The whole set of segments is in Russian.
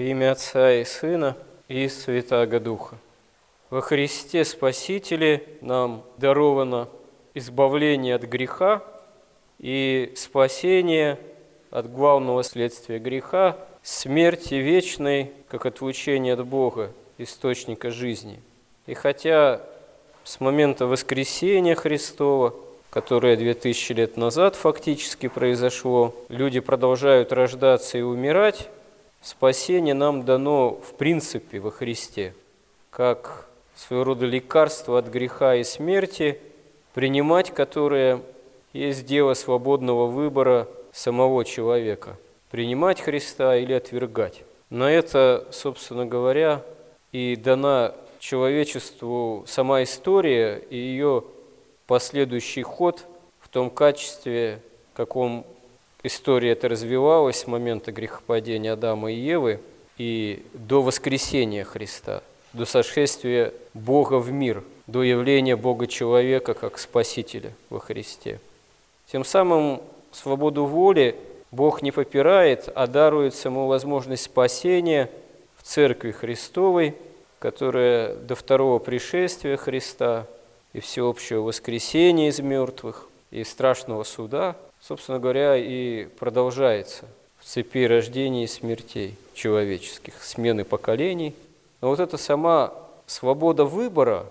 Во имя Отца и Сына и Святаго Духа. Во Христе Спасителе нам даровано избавление от греха и спасение от главного следствия греха, смерти вечной, как отлучение от Бога, источника жизни. И хотя с момента воскресения Христова, которое 2000 лет назад фактически произошло, люди продолжают рождаться и умирать, спасение нам дано в принципе во Христе, как своего рода лекарство от греха и смерти, принимать которое есть дело свободного выбора самого человека. Принимать Христа или отвергать. На это, собственно говоря, и дана человечеству сама история и ее последующий ход в том качестве, в каком история эта развивалась с момента грехопадения Адама и Евы и до воскресения Христа, до сошествия Бога в мир, до явления Бога-человека как Спасителя во Христе. Тем самым свободу воли Бог не попирает, а дарует саму возможность спасения в Церкви Христовой, которая до второго пришествия Христа и всеобщего воскресения из мертвых и страшного суда, собственно говоря, и продолжается в цепи рождений и смертей человеческих, смены поколений. Но вот эта сама свобода выбора,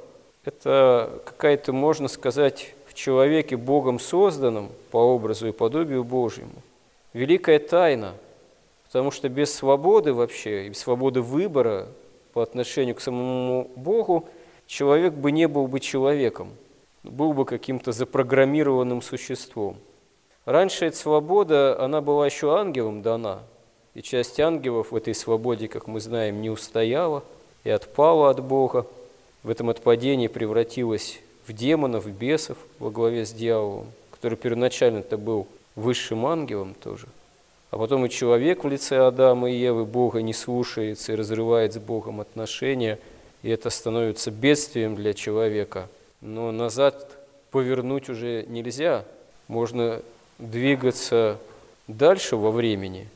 это какая-то, можно сказать, в человеке Богом созданном по образу и подобию Божьему, великая тайна, потому что без свободы вообще, и без свободы выбора по отношению к самому Богу, человек бы не был бы человеком, был бы каким-то запрограммированным существом. Раньше эта свобода, она была еще ангелам дана, и часть ангелов в этой свободе, как мы знаем, не устояла и отпала от Бога. В этом отпадении превратилась в демонов, в бесов во главе с дьяволом, который первоначально-то был высшим ангелом тоже. А потом и человек в лице Адама и Евы Бога не слушается и разрывает с Богом отношения, и это становится бедствием для человека. Но назад повернуть уже нельзя. Можно двигаться дальше во времени,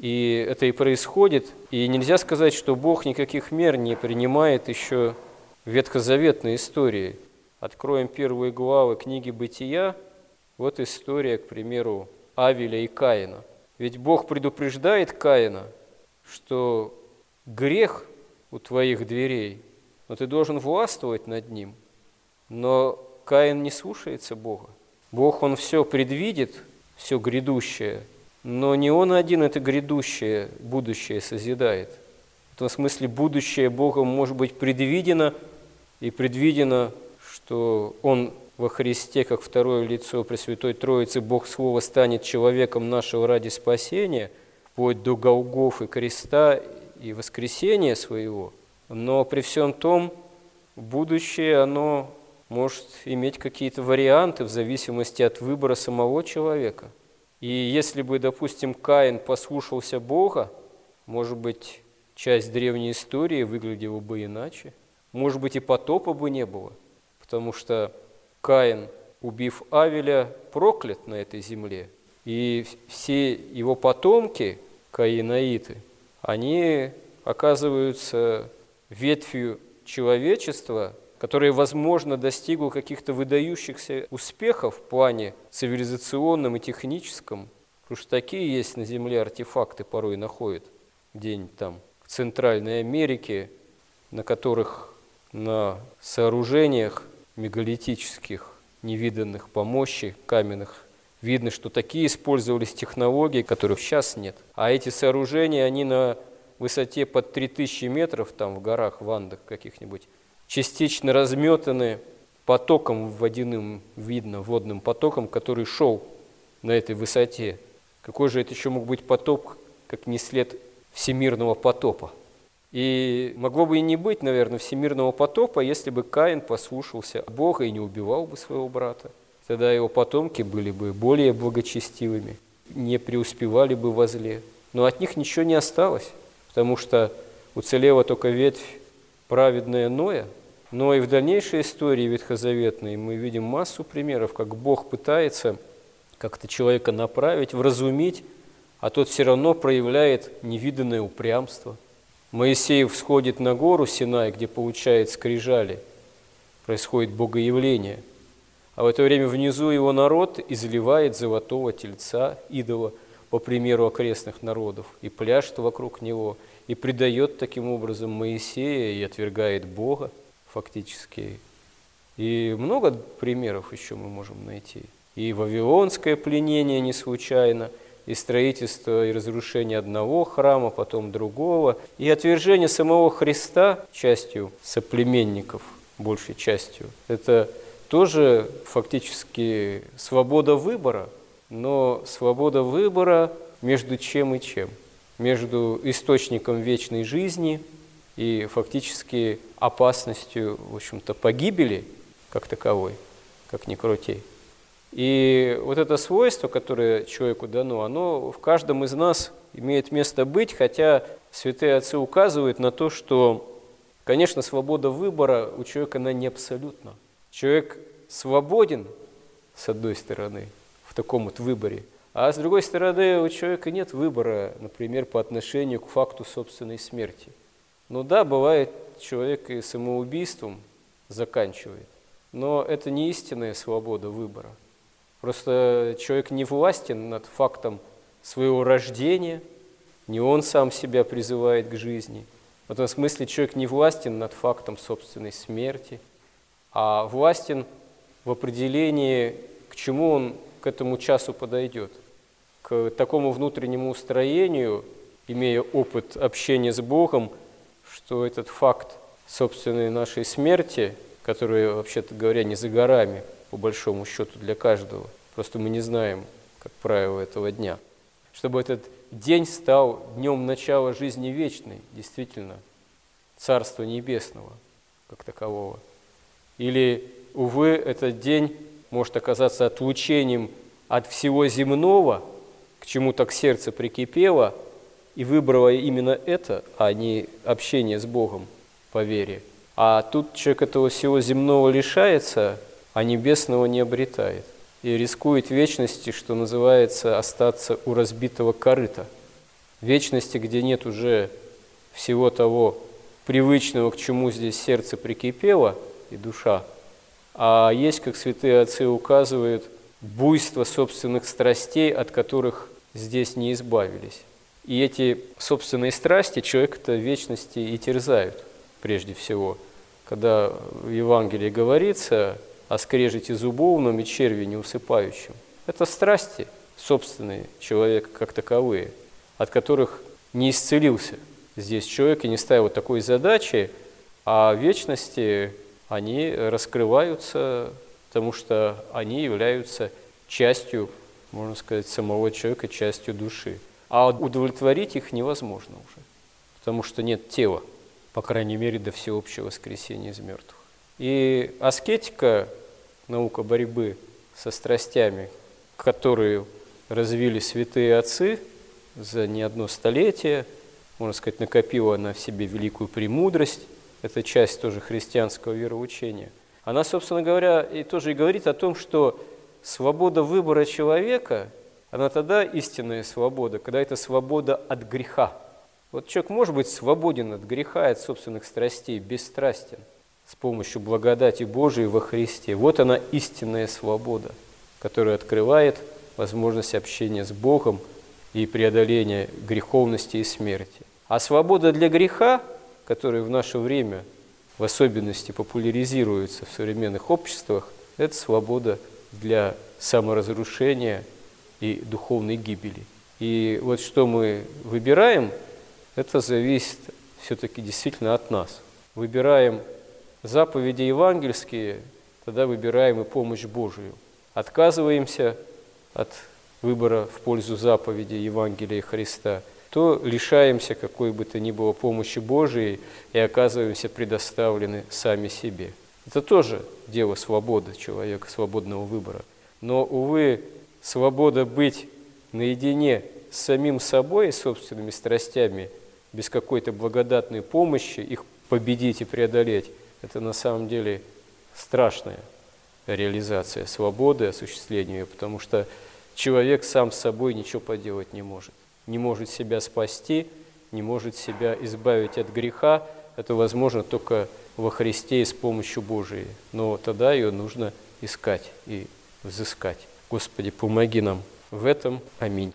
и это и происходит. И нельзя сказать, что Бог никаких мер не принимает еще в ветхозаветной истории. Откроем первые главы книги «Бытия». Вот история, к примеру, Авеля и Каина. Ведь Бог предупреждает Каина, что грех у твоих дверей, но ты должен властвовать над ним. Но Каин не слушается Бога. Бог, он все предвидит, все грядущее, но не он один это грядущее, будущее созидает. В том смысле, будущее Богом может быть предвидено, и предвидено, что он во Христе, как второе лицо Пресвятой Троицы, Бог Слово станет человеком нашего ради спасения, вплоть до Голгофы, креста и воскресения своего. Но при всем том, будущее, оно может иметь какие-то варианты в зависимости от выбора самого человека. И если бы, допустим, Каин послушался Бога, может быть, часть древней истории выглядела бы иначе. Может быть, и потопа бы не было, потому что Каин, убив Авеля, проклят на этой земле. И все его потомки, каинаиты, они оказываются ветвью человечества, которое, возможно, достигло каких-то выдающихся успехов в плане цивилизационном и техническом. Потому что такие есть на Земле артефакты, порой находят где-нибудь там в Центральной Америке, на которых на сооружениях мегалитических, невиданных по мощи, каменных. Видно, что такие использовались технологии, которых сейчас нет. А эти сооружения, они на высоте под 3000 метров, там в горах, в Андах каких-нибудь, частично разметаны потоком водяным, видно, водным потоком, который шел на этой высоте. Какой же это еще мог быть потоп, как не след всемирного потопа? И могло бы и не быть, наверное, всемирного потопа, если бы Каин послушался Бога и не убивал бы своего брата. Тогда его потомки были бы более благочестивыми, не преуспевали бы во зле. Но от них ничего не осталось, потому что уцелела только ветвь праведная Ноя. Но и в дальнейшей истории ветхозаветной мы видим массу примеров, как Бог пытается как-то человека направить, вразумить, а тот все равно проявляет невиданное упрямство. Моисей всходит на гору Синай, где получает скрижали, происходит богоявление, а в это время внизу его народ изливает золотого тельца, идола, по примеру окрестных народов, и пляшет вокруг него, и предает таким образом Моисея, и отвергает Бога фактически. И много примеров еще мы можем найти. И вавилонское пленение не случайно, и строительство и разрушение одного храма, потом другого, и отвержение самого Христа частью соплеменников, большей частью. Это тоже фактически свобода выбора, но свобода выбора между чем и чем? Между источником вечной жизни и фактически опасностью, в общем-то, погибели как таковой, как ни крути. И вот это свойство, которое человеку дано, оно в каждом из нас имеет место быть, хотя святые отцы указывают на то, что, конечно, свобода выбора у человека, она не абсолютна. Человек свободен, с одной стороны, в таком вот выборе, а с другой стороны, у человека нет выбора, например, по отношению к факту собственной смерти. Ну да, бывает, человек и самоубийством заканчивает, но это не истинная свобода выбора. Просто человек не властен над фактом своего рождения, не он сам себя призывает к жизни. В этом смысле человек не властен над фактом собственной смерти, а властен в определении, к чему он к этому часу подойдет. К такому внутреннему устроению, имея опыт общения с Богом, что этот факт собственной нашей смерти, который, вообще-то говоря, не за горами, по большому счету для каждого. Просто мы не знаем, как правило, этого дня. Чтобы этот день стал днем начала жизни вечной, действительно, Царства Небесного, как такового. Или, увы, этот день может оказаться отлучением от всего земного, к чему так сердце прикипело, и выбрало именно это, а не общение с Богом по вере. А тут человек этого всего земного лишается, а небесного не обретает, и рискует вечности, что называется, остаться у разбитого корыта. Вечности, где нет уже всего того привычного, к чему здесь сердце прикипело, и душа, а есть, как святые отцы указывают, буйство собственных страстей, от которых здесь не избавились. И эти собственные страсти человека-то в вечности и терзают, прежде всего. Когда в Евангелии говорится о скрежете зубовном и черве неусыпающем. Это страсти собственные человека как таковые, от которых не исцелился здесь человек и не ставил такой задачи, а вечности они раскрываются, потому что они являются частью, можно сказать, самого человека, частью души. А удовлетворить их невозможно уже, потому что нет тела, по крайней мере, до всеобщего воскресения из мертвых. И аскетика, наука борьбы со страстями, которую развили святые отцы за не одно столетие, можно сказать, накопила она в себе великую премудрость, это часть тоже христианского вероучения, она, собственно говоря, и тоже и говорит о том, что свобода выбора человека, она тогда истинная свобода, когда это свобода от греха. Вот человек может быть свободен от греха, от собственных страстей, бесстрастен, с помощью благодати Божией во Христе. Вот она истинная свобода, которая открывает возможность общения с Богом и преодоления греховности и смерти. А свобода для греха, которая в наше время в особенности популяризируется в современных обществах, это свобода для саморазрушения и духовной гибели. И вот что мы выбираем, это зависит все-таки действительно от нас. Выбираем заповеди евангельские, тогда выбираем и помощь Божию. Отказываемся от выбора в пользу заповеди Евангелия Христа, то лишаемся какой бы то ни было помощи Божией и оказываемся предоставлены сами себе. Это тоже дело свободы человека, свободного выбора. Но, увы, свобода быть наедине с самим собой и собственными страстями, без какой-то благодатной помощи их победить и преодолеть, это на самом деле страшная реализация свободы, осуществление ее, потому что человек сам с собой ничего поделать не может. Не может себя спасти, не может себя избавить от греха, это возможно только во Христе и с помощью Божией. Но тогда ее нужно искать и взыскать. Господи, помоги нам в этом. Аминь.